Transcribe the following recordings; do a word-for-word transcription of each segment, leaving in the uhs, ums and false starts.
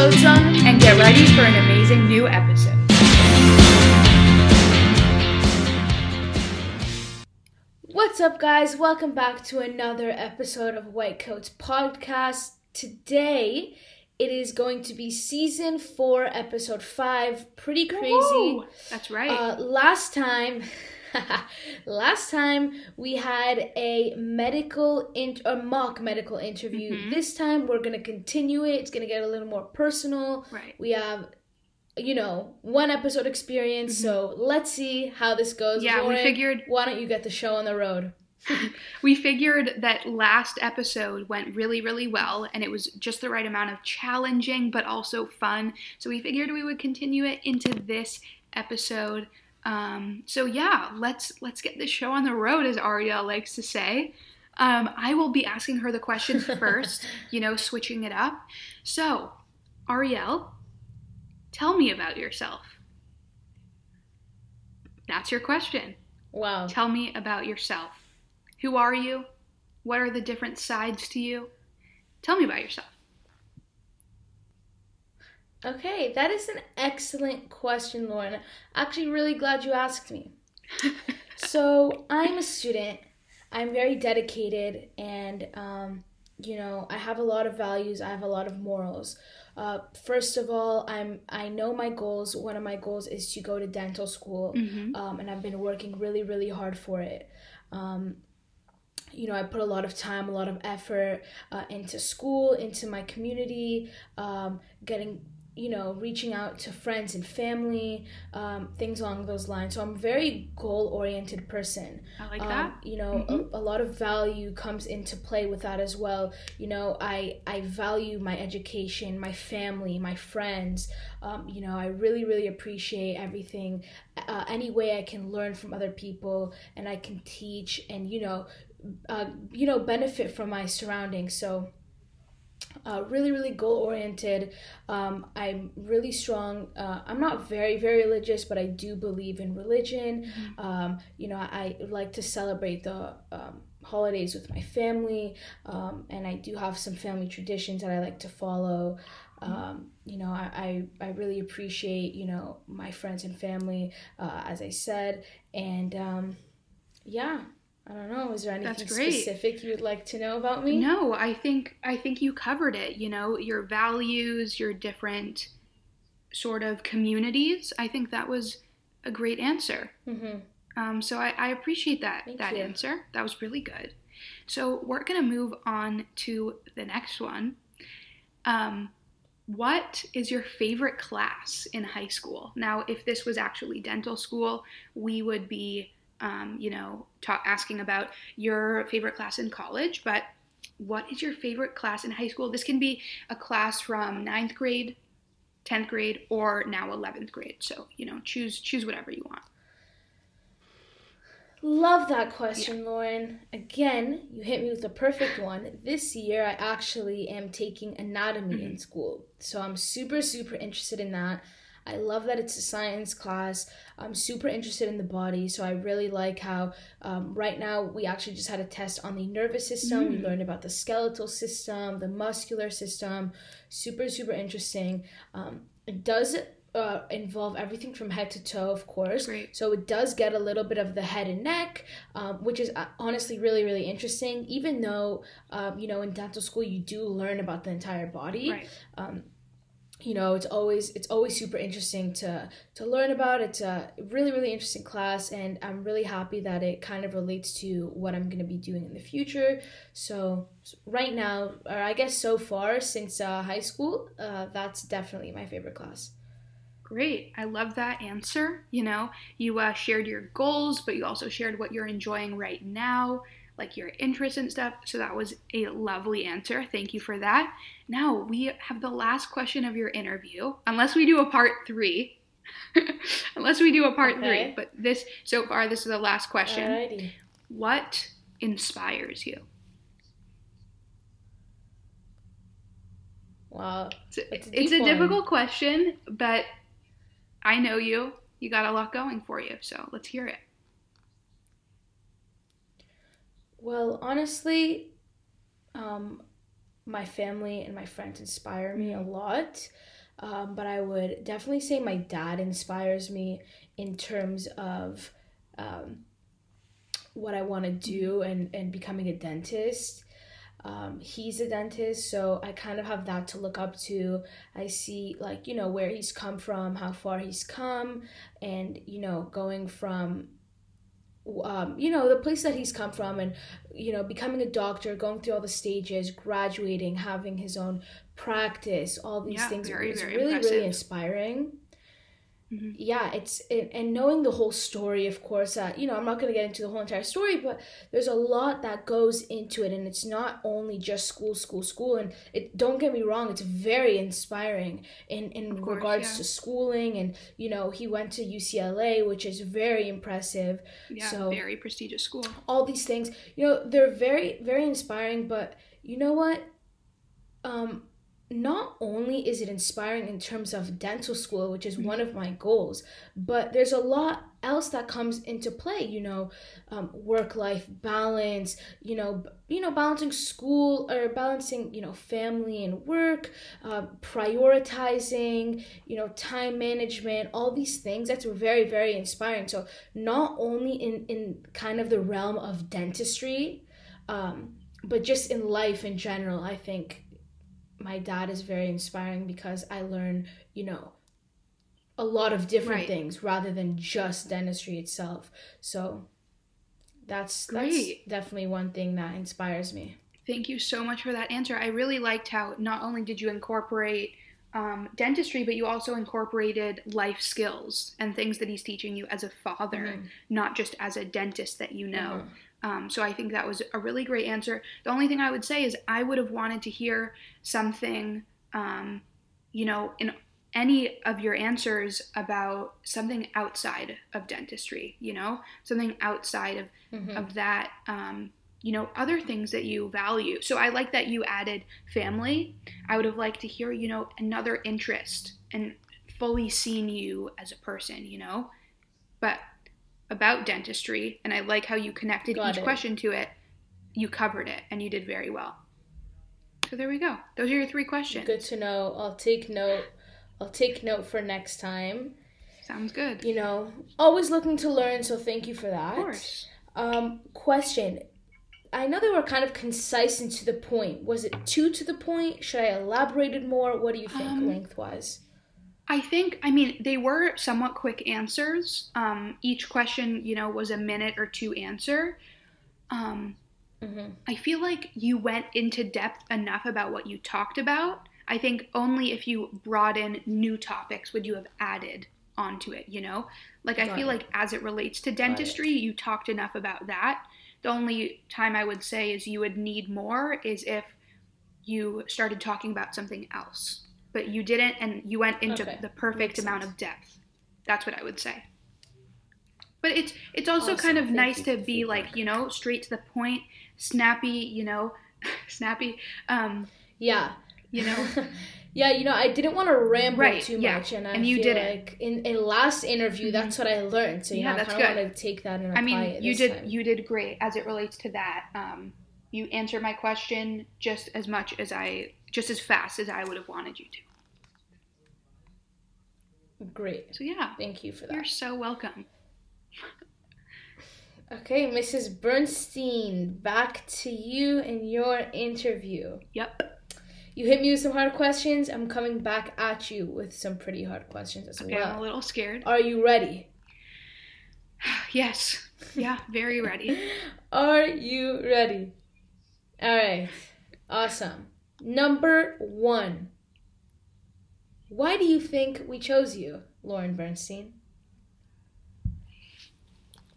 coats on, and get ready for an amazing new episode. What's up, guys? Welcome back to another episode of White Coats Podcast. Today, it is going to be season four, episode five. Pretty crazy. Whoa, that's right. Uh, last time... Last time we had a medical in- a mock medical interview. Mm-hmm. This time we're going to continue it. It's going to get a little more personal. Right. We have, you know, one episode experience. Mm-hmm. So let's see how this goes. Yeah, Lauren, we figured. Why don't you get the show on the road? We figured that last episode went really, really well, and it was just the right amount of challenging, but also fun. So we figured we would continue it into this episode. Um, so yeah, let's, let's get this show on the road, as Ariel likes to say. Um, I will be asking her the questions first, you know, switching it up. So, Ariel, tell me about yourself. That's your question. Wow. Tell me about yourself. Who are you? What are the different sides to you? Tell me about yourself. Okay, that is an excellent question, Lauren. Actually, really glad you asked me. So, I'm a student. I'm very dedicated, and, um, you know, I have a lot of values. I have a lot of morals. Uh, first of all, I'm I know my goals. One of my goals is to go to dental school, mm-hmm. um, and I've been working really, really hard for it. Um, you know, I put a lot of time, a lot of effort uh, into school, into my community, um, getting... you know, reaching out to friends and family, um, things along those lines. So I'm a very goal-oriented person. I like um, that. You know, mm-hmm. a, a lot of value comes into play with that as well. You know, I, I value my education, my family, my friends. Um, you know, I really, really appreciate everything. Uh, any way I can learn from other people and I can teach and, you know, uh, you know, benefit from my surroundings. So... Uh, really, really goal-oriented. Um, I'm really strong. Uh, I'm not very, very religious, but I do believe in religion. Mm-hmm. Um, you know, I, I like to celebrate the um, holidays with my family, um, and I do have some family traditions that I like to follow. Um, you know, I, I, I really appreciate, you know, my friends and family, uh, as I said. And um, yeah. I don't know. Is there anything specific you would like to know about me? No, I think I think you covered it. You know, your values, your different sort of communities. I think that was a great answer. Mm-hmm. Um, so I, I appreciate that that answer. That was really good. So we're gonna move on to the next one. Um, What is your favorite class in high school? Now, if this was actually dental school, we would be. Um, you know, ta- asking about your favorite class in college, but what is your favorite class in high school? This can be a class from ninth grade, tenth grade, or now eleventh grade. So, you know, choose choose whatever you want. Love that question, yeah. Lauren. Again, you hit me with the perfect one. This year, I actually am taking anatomy mm-hmm. in school. So I'm super, super interested in that. I love that it's a science class. I'm super interested in the body, so I really like how um, right now we actually just had a test on the nervous system. Mm. We learned about the skeletal system, the muscular system. Super, super interesting. Um, it does uh, involve everything from head to toe, of course. Great. So it does get a little bit of the head and neck, um, which is honestly really, really interesting, even though, um, you know, in dental school you do learn about the entire body. Right. Um, You know, it's always it's always super interesting to to learn about. It's a really, really interesting class, and I'm really happy that it kind of relates to what I'm going to be doing in the future. So right now, or I guess so far since uh, high school, uh, that's definitely my favorite class. Great. I love that answer. You know, you uh, shared your goals, but you also shared what you're enjoying right now, like your interests and stuff. So that was a lovely answer. Thank you for that. Now we have the last question of your interview, unless we do a part three, unless we do a part okay. three, but this so far, this is the last question. Alrighty. What inspires you? Wow. So it's a, it's a difficult question, but I know you, you got a lot going for you. So let's hear it. Well, honestly, um, my family and my friends inspire me a lot. Um, but I would definitely say my dad inspires me in terms of um, what I want to do and, and becoming a dentist. Um, he's a dentist, so I kind of have that to look up to. I see, like, you know, where he's come from, how far he's come, and, you know, going from, um, you know, the place that he's come from and, you know, becoming a doctor, going through all the stages, graduating, having his own practice, all these yeah, things. Very, it's very really, impressive. really inspiring. Mm-hmm. Yeah, it's it, and knowing the whole story, of course, uh, you know, I'm not going to get into the whole entire story, but there's a lot that goes into it. And it's not only just school, school, school. And it, don't get me wrong, it's very inspiring in, in of course, regards yeah. to schooling. And, you know, he went to U C L A, which is very impressive. Yeah, so, very prestigious school. All these things, you know, they're very, very inspiring. But you know what? Um... Not only is it inspiring in terms of dental school, which is one of my goals, but there's a lot else that comes into play, you know, um, work-life balance, you know, you know, balancing school or balancing, you know, family and work, uh, prioritizing, you know, time management, all these things. That's very, very inspiring. So not only in, in kind of the realm of dentistry, um, but just in life in general, I think my dad is very inspiring because I learn, you know, a lot of different right. things rather than just dentistry itself. So that's, Great. that's definitely one thing that inspires me. Thank you so much for that answer. I really liked how not only did you incorporate um, dentistry, but you also incorporated life skills and things that he's teaching you as a father, mm-hmm. not just as a dentist that you know. Mm-hmm. Um, so I think that was a really great answer. The only thing I would say is I would have wanted to hear something, um, you know, in any of your answers about something outside of dentistry, you know, something outside of, mm-hmm. of that, um, you know, other things that you value. So I like that you added family. I would have liked to hear, you know, another interest and fully seen you as a person, you know, but about dentistry, and I like how you connected Got each it. question to it. You covered it, and you did very well. So there we go. Those are your three questions. Good to know. I'll take note. I'll take note for next time. Sounds good. You know, always looking to learn, so thank you for that. Of course. Um, question. I know they were kind of concise and to the point. Was it too to the point? Should I elaborate it more? What do you think um, lengthwise? I think, I mean, they were somewhat quick answers. Um, each question, you know, was a minute or two answer. Um, mm-hmm. I feel like you went into depth enough about what you talked about. I think only if you brought in new topics would you have added onto it, you know? Like, Got I feel it. like as it relates to dentistry, you talked enough about that. The only time I would say is you would need more is if you started talking about something else. But you didn't, and you went into okay. the perfect amount of depth. That's what I would say. But it's it's also awesome. kind of Thank nice you. to be like, you know, straight to the point, snappy, you know, snappy. Um, yeah. You know? yeah, you know, I didn't want to ramble right, too yeah. much. And, I and you didn't. Like in, in last interview, mm-hmm. that's what I learned. So, you yeah, know, I kind of want to take that and apply I mean, it you did, you did great as it relates to that. Um, you answered my question just as much as I... just as fast as I would have wanted you to. Great. So yeah. Thank you for that. You're so welcome. Okay, Missus Bernstein, back to you and your interview. Yep. You hit me with some hard questions. I'm coming back at you with some pretty hard questions as okay, well. Okay, I'm a little scared. Are you ready? Yes. Yeah, very ready. Are you ready? All right. Awesome. Number one, why do you think we chose you, Lauren Bernstein?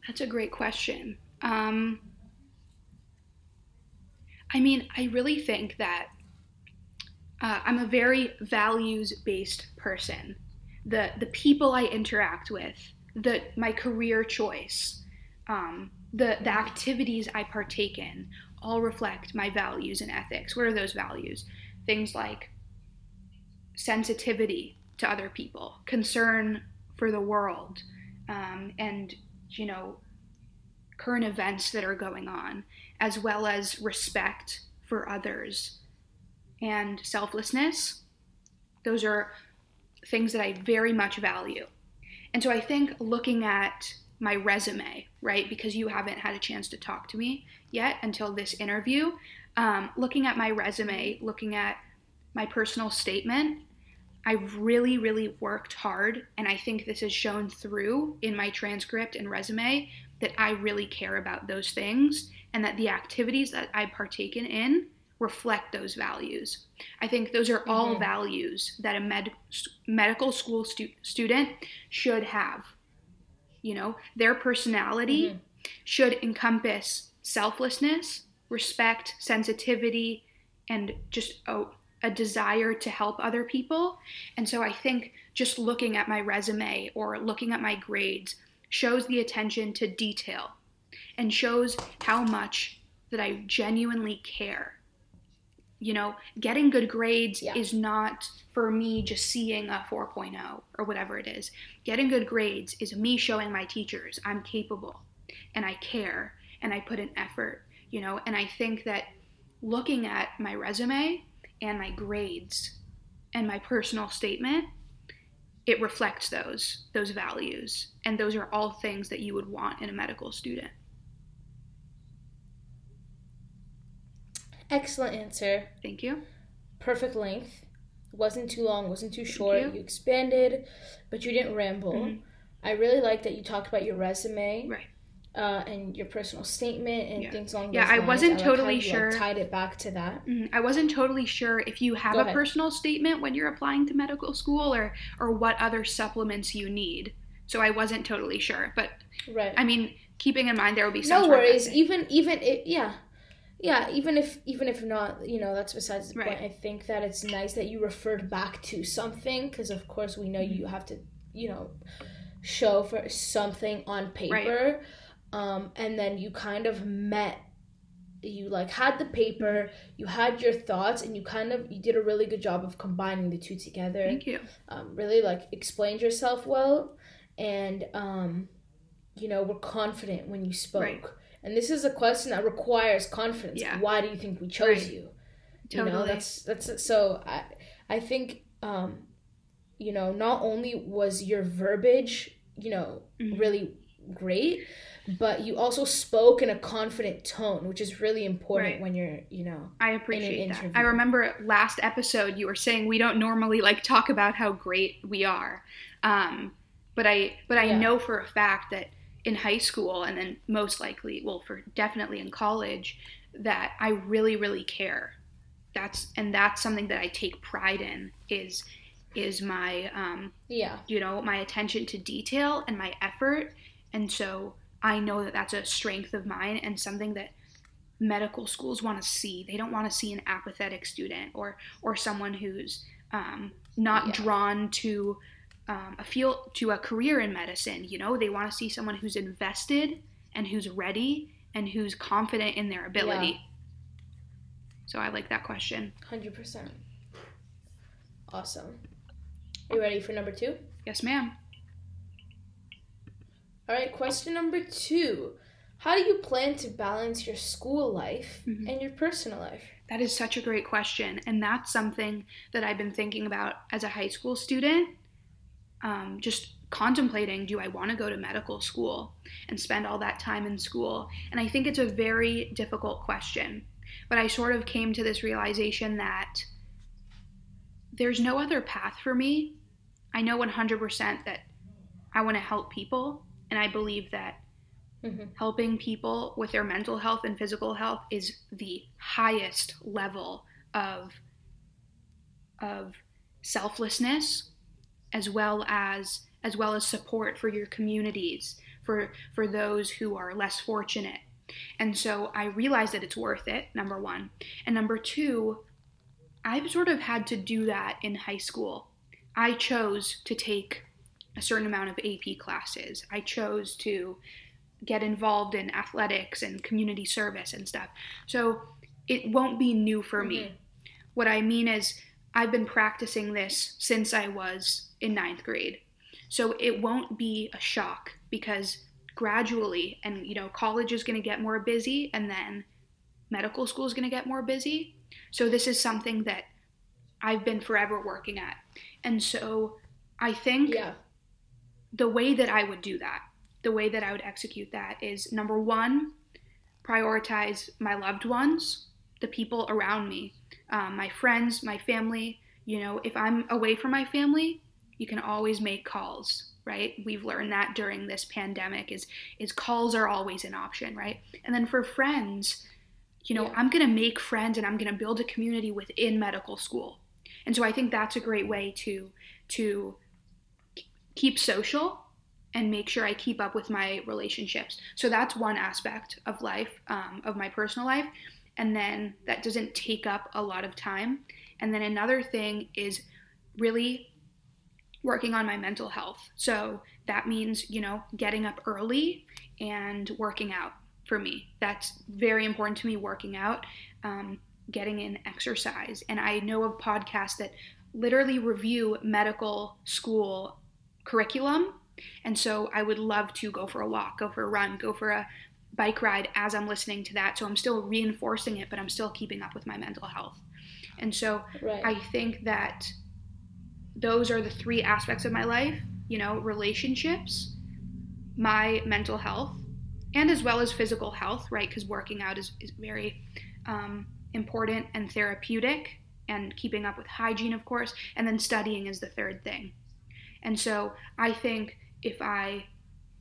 That's a great question. Um, I mean, I really think that uh, I'm a very values-based person. The the people I interact with, the my career choice, um, the the activities I partake in, all reflect my values and ethics. What are those values? Things like sensitivity to other people, concern for the world, um, and, you know, current events that are going on, as well as respect for others, and selflessness. Those are things that I very much value. And so I think looking at my resume, right, because you haven't had a chance to talk to me yet until this interview, um, looking at my resume, looking at my personal statement, I've really, really worked hard, and I think this is shown through in my transcript and resume that I really care about those things and that the activities that I partake in reflect those values. I think those are all mm-hmm. values that a med- medical school stu- student should have. You know, their personality mm-hmm. should encompass selflessness, respect, sensitivity, and just a, a desire to help other people. And so I think just looking at my resume or looking at my grades shows the attention to detail and shows how much that I genuinely care. You know, getting good grades yeah. is not for me just seeing a four point oh or whatever it is. Getting good grades is me showing my teachers I'm capable and I care and I put in effort, you know. And I think that looking at my resume and my grades and my personal statement, it reflects those, those values. And those are all things that you would want in a medical student. Excellent answer. Thank you. Perfect length. Wasn't too long, wasn't too short. You. you expanded, but you didn't ramble. Mm-hmm. I really like that you talked about your resume. Right. Uh, and your personal statement and yeah. things along those lines. Yeah, I lines. wasn't I totally like you, sure. Like, tied it back to that. Mm-hmm. I wasn't totally sure if you have Go a ahead. personal statement when you're applying to medical school or, or what other supplements you need. So I wasn't totally sure. But, right. I mean, keeping in mind there will be some No worries. Even, even it, yeah. Yeah, even if even if not, you know, that's besides the right. point. I think that it's nice that you referred back to something because, of course, we know mm-hmm. you have to, you know, show for something on paper. Right. Um, and then you kind of met, you, like, had the paper, you had your thoughts, and you kind of, you did a really good job of combining the two together. Thank you. Um, really, like, explained yourself well. And, um, you know, were confident when you spoke. Right. And this is a question that requires confidence. Yeah. Why do you think we chose right. you? Totally. You know, that's that's so. I I think um, you know, not only was your verbiage, you know, mm-hmm. really great, but you also spoke in a confident tone, which is really important right. when you're, you know. I appreciate in an interview. that. I remember last episode you were saying we don't normally like talk about how great we are, um, but I but I yeah. know for a fact that. In high school and then most likely, well, for definitely in college, that I really, really care. That's and that's something that I take pride in is is my um yeah you know my attention to detail and my effort. And so I know that that's a strength of mine and something that medical schools want to see. They don't want to see an apathetic student or or someone who's um not yeah. drawn to. Um, a field to a career in medicine. You know, they want to see someone who's invested and who's ready and who's confident in their ability. Yeah. So I like that question. one hundred percent. Awesome. Are you ready for number two? Yes, ma'am. All right, question number two. How do you plan to balance your school life mm-hmm. and your personal life? That is such a great question. And that's something that I've been thinking about as a high school student. Um, just contemplating, do I want to go to medical school and spend all that time in school? And I think it's a very difficult question. But I sort of came to this realization that there's no other path for me. I know one hundred percent that I want to help people, and I believe that mm-hmm. helping people with their mental health and physical health is the highest level of, of selflessness. As well as as well as support for your communities, for for those who are less fortunate. And so I realized that it's worth it, number one. And number two, I've sort of had to do that in high school. I chose to take a certain amount of A P classes. I chose to get involved in athletics and community service and stuff. So it won't be new for mm-hmm. me. What I mean is, I've been practicing this since I was in ninth grade. So it won't be a shock because gradually, and you know, college is going to get more busy and then medical school is going to get more busy. So this is something that I've been forever working at. And so I think yeah. the way that I would do that, the way that I would execute that is, number one, prioritize my loved ones, the people around me, um, my friends, my family. You know, if I'm away from my family, you can always make calls, right? We've learned that during this pandemic is, is calls are always an option, right? And then for friends, you know, yeah. I'm going to make friends and I'm going to build a community within medical school. And so I think that's a great way to to keep social and make sure I keep up with my relationships. So that's one aspect of life, um, of my personal life. And then that doesn't take up a lot of time. And then another thing is really working on my mental health. So that means, you know, getting up early and working out for me. That's very important to me, working out, um, getting in exercise. And I know of podcasts that literally review medical school curriculum. And so I would love to go for a walk, go for a run, go for a bike ride as I'm listening to that. So I'm still reinforcing it, but I'm still keeping up with my mental health. And so right. I think that those are the three aspects of my life, you know, relationships, my mental health, and as well as physical health, right? Because working out is, is very um, important and therapeutic, and keeping up with hygiene, of course. And then studying is the third thing. And so I think if I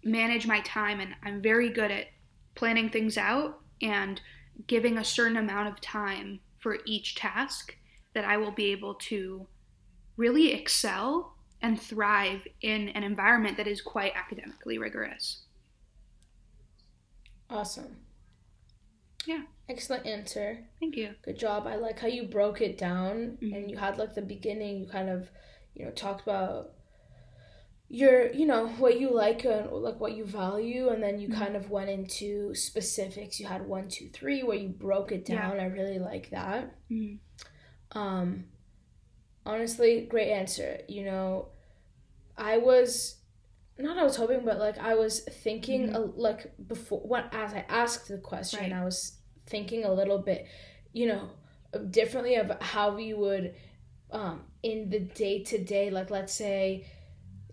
manage my time, and I'm very good at planning things out and giving a certain amount of time for each task, that I will be able to really excel and thrive in an environment that is quite academically rigorous. Awesome. Yeah. Excellent answer. Thank you. Good job. I like how you broke it down, mm-hmm. and you had like the beginning, you kind of, you know, talked about your, you know, what you like and like what you value, and then you mm-hmm. kind of went into specifics. You had one, two, three, where you broke it down. Yeah. I really like that. Mm-hmm. Um, honestly, great answer. You know, I was not I was hoping, but like I was thinking, mm-hmm. a, like before when as I asked the question, right. I was thinking a little bit, you know, differently of how we would, um, in the day to day, like let's say.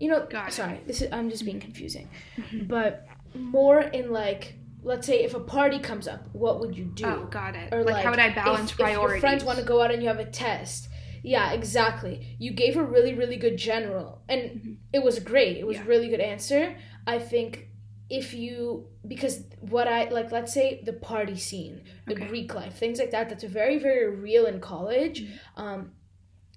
You know, God, sorry, this is, I'm just being confusing. Mm-hmm. But more in like, let's say if a party comes up, what would you do? Oh, got it. Or like, like how would I balance if, priorities? If your friends want to go out and you have a test. Yeah, exactly. You gave a really, really good general. And mm-hmm. it was great. It was a yeah. really good answer. I think if you, because what I, like, let's say the party scene, the okay. Greek life, things like that, that's very, very real in college. Mm-hmm. Um,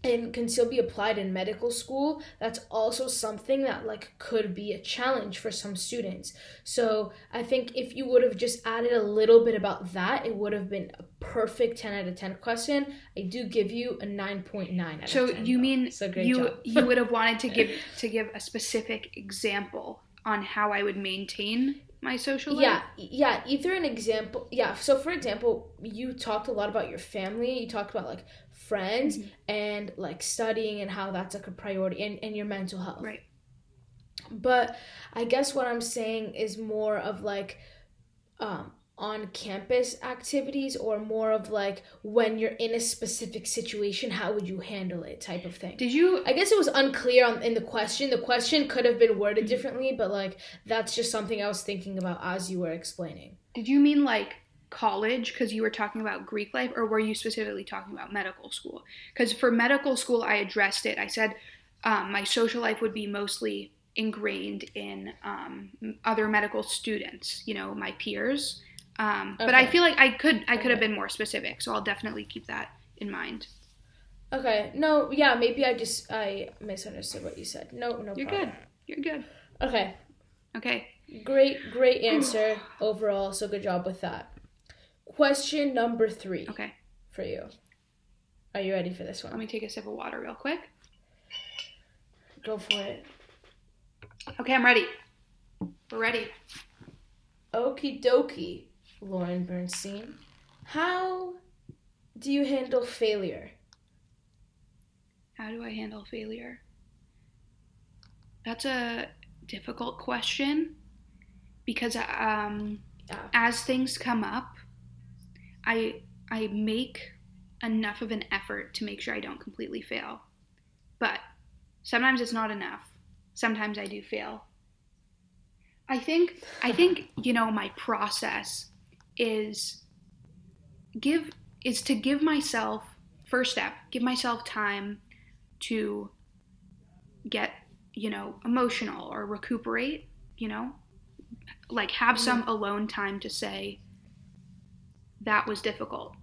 and can still be applied in medical school. That's also something that like could be a challenge for some students. So I think if you would have just added a little bit about that, it would have been a perfect ten out of ten question. I do give you a nine point nine out so of ten. So you though. mean so great you job. you would have wanted to give to give a specific example on how I would maintain my social life? Yeah, yeah, either an example, yeah, so for example, you talked a lot about your family, you talked about like friends, mm-hmm. and like studying and how that's like a priority, and, and your mental health. Right. But I guess what I'm saying is more of like um, on-campus activities, or more of like when you're in a specific situation, how would you handle it type of thing. Did you... I guess it was unclear on, in the question. The question could have been worded mm-hmm. differently, but like that's just something I was thinking about as you were explaining. Did you mean like college, because you were talking about Greek life, or were you specifically talking about medical school? Because for medical school, I addressed it. I said um, my social life would be mostly ingrained in um, other medical students, you know, my peers. Um, okay. But I feel like I could I could okay. have been more specific, so I'll definitely keep that in mind. Okay. No, yeah, maybe I just I misunderstood what you said. No, no You're problem. You're good. You're good. Okay. Okay. Great, great answer overall, so good job with that. Question number three. Okay. For you. Are you ready for this one? Let me take a sip of water real quick. Go for it. Okay, I'm ready. We're ready. Okie dokie, Lauren Bernstein. How do you handle failure? How do I handle failure? That's a difficult question because um, yeah. as things come up, I I make enough of an effort to make sure I don't completely fail. But sometimes it's not enough. Sometimes I do fail. I think, I think, you know, my process is give, is to give myself, first step, give myself time to get, you know, emotional or recuperate, you know, like have some alone time to say that was difficult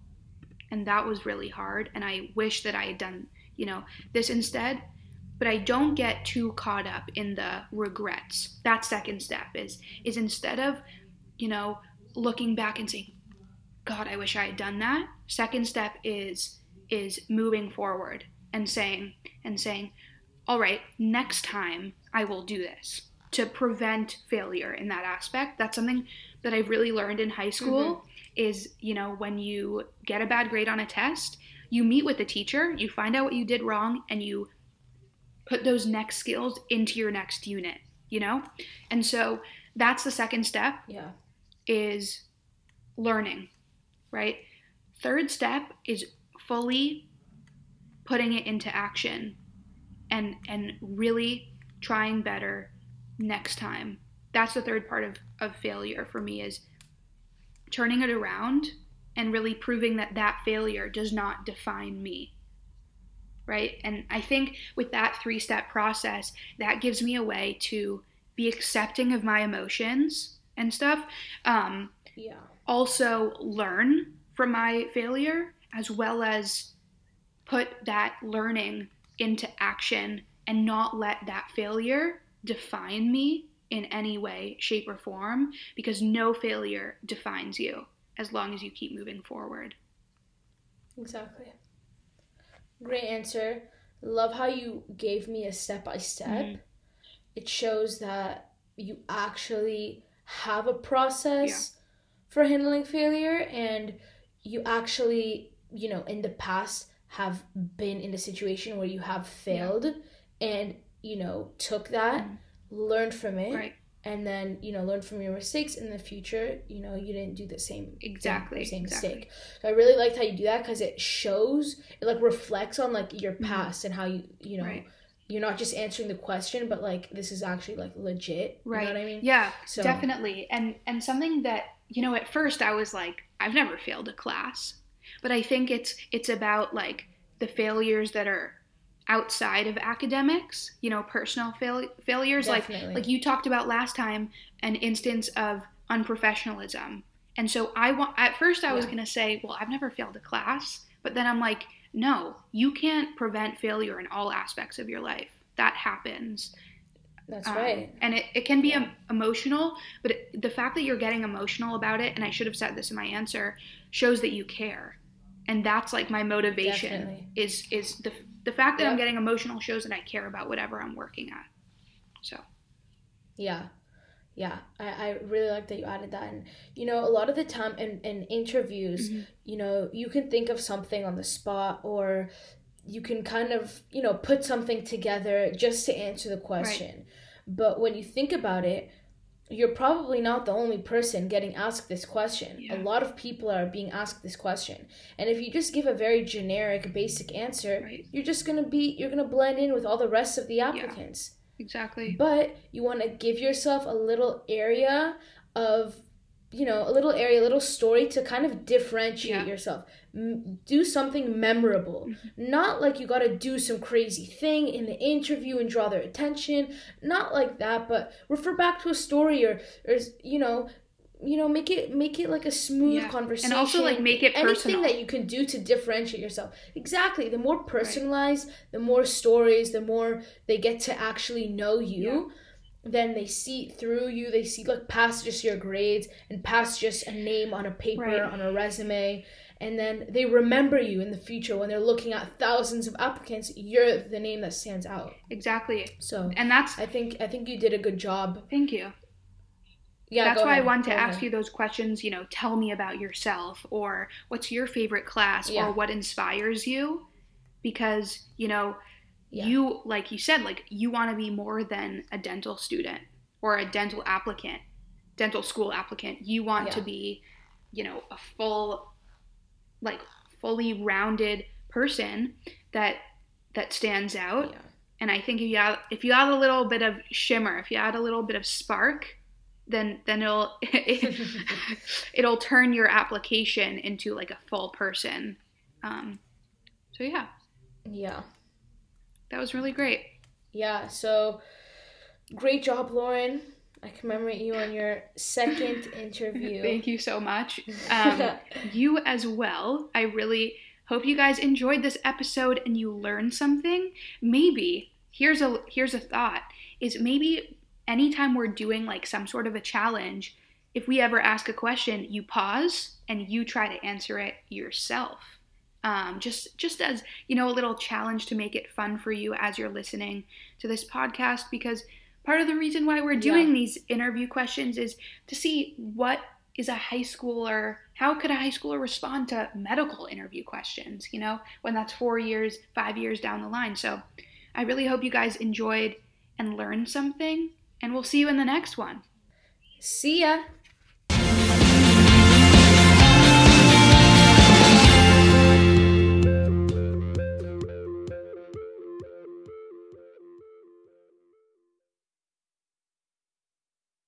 and that was really hard and I wish that I had done, you know, this instead. But I don't get too caught up in the regrets. That second step is, is instead of, you know, looking back and saying, God, I wish I had done that. Second step is, is moving forward and saying, and saying, all right, next time I will do this to prevent failure in that aspect. That's something that I've really learned in high school mm-hmm. is, you know, when you get a bad grade on a test, you meet with the teacher, you find out what you did wrong, and you put those next skills into your next unit, you know? And so that's the second step yeah. is learning, right? Third step is fully putting it into action and and really trying better next time. That's the third part of, of failure for me, is turning it around and really proving that that failure does not define me. Right? And I think with that three-step process, that gives me a way to be accepting of my emotions and stuff. Um, yeah. Also learn from my failure, as well as put that learning into action and not let that failure define me in any way, shape, or form, because no failure defines you as long as you keep moving forward. Exactly. Great answer. Love how you gave me a step-by-step. Mm-hmm. It shows that you actually have a process yeah. for handling failure, and you actually, you know, in the past have been in a situation where you have failed yeah. and, you know, took that, mm-hmm. learned from it, right. and then, you know, learned from your mistakes in the future. You know, you didn't do the same exactly same, same exactly. mistake. So I really liked how you do that, because it shows, it like reflects on like your past mm-hmm. and how you, you know, right. you're not just answering the question, but like this is actually like legit. Right. You know what I mean? Yeah, so definitely. And and something that, you know, at first I was like, I've never failed a class, but I think it's it's about like the failures that are outside of academics, you know, personal fail- failures. Definitely. like like you talked about last time, an instance of unprofessionalism. And so I want, at first I was yeah. going to say, well, I've never failed a class, but then I'm like, no, you can't prevent failure in all aspects of your life. That happens. That's um, right. And it, it can be yeah. em- emotional, but it, the fact that you're getting emotional about it, and I should have said this in my answer, shows that you care. And that's like my motivation. Definitely. is is the the fact that yep. I'm getting emotional shows that I care about whatever I'm working at. So. Yeah. Yeah. I, I really like that you added that. And, you know, a lot of the time in, in interviews, mm-hmm. you know, you can think of something on the spot, or you can kind of, you know, put something together just to answer the question. Right. But when you think about it, you're probably not the only person getting asked this question. Yeah. A lot of people are being asked this question. And if you just give a very generic, basic answer, right. you're just going to be, you're going to blend in with all the rest of the applicants. Yeah, exactly. But you want to give yourself a little area of, you know, a little area, a little story to kind of differentiate yeah. yourself. M- do something memorable. Mm-hmm. Not like you got to do some crazy thing in the interview and draw their attention. Not like that, but refer back to a story, or, or you know, you know, make it make it like a smooth yeah. conversation. And also like make it anything personal. Anything that you can do to differentiate yourself. Exactly. The more personalized, right. the more stories, the more they get to actually know you. Yeah. Then they see through you, they see like past just your grades and past just a name on a paper, right. on a resume, and then they remember you in the future when they're looking at thousands of applicants. You're the name that stands out. Exactly. So and that's I think I think you did a good job. Thank you. Yeah, that's why ahead. I wanted to go ask ahead. You those questions, you know, tell me about yourself, or what's your favorite class yeah. or what inspires you, because, you know, yeah. you, like you said, like you want to be more than a dental student or a dental applicant, dental school applicant. You want yeah. to be, you know, a full, like fully rounded person that that stands out. Yeah. And I think if you add, if you add a little bit of shimmer, if you add a little bit of spark, then then it'll it, it'll turn your application into like a full person. Um, so yeah, yeah, that was really great. Yeah. So great job, Lauren. I commemorate you on your second interview. Thank you so much. Um, you as well. I really hope you guys enjoyed this episode and you learned something. Maybe here's a here's a thought: is maybe anytime we're doing like some sort of a challenge, if we ever ask a question, you pause and you try to answer it yourself. Um, just just as, you know, a little challenge to make it fun for you as you're listening to this podcast, because part of the reason why we're doing yeah. these interview questions is to see what is a high schooler, how could a high schooler respond to medical interview questions, you know, when that's four years, five years down the line. So I really hope you guys enjoyed and learned something, and we'll see you in the next one. See ya.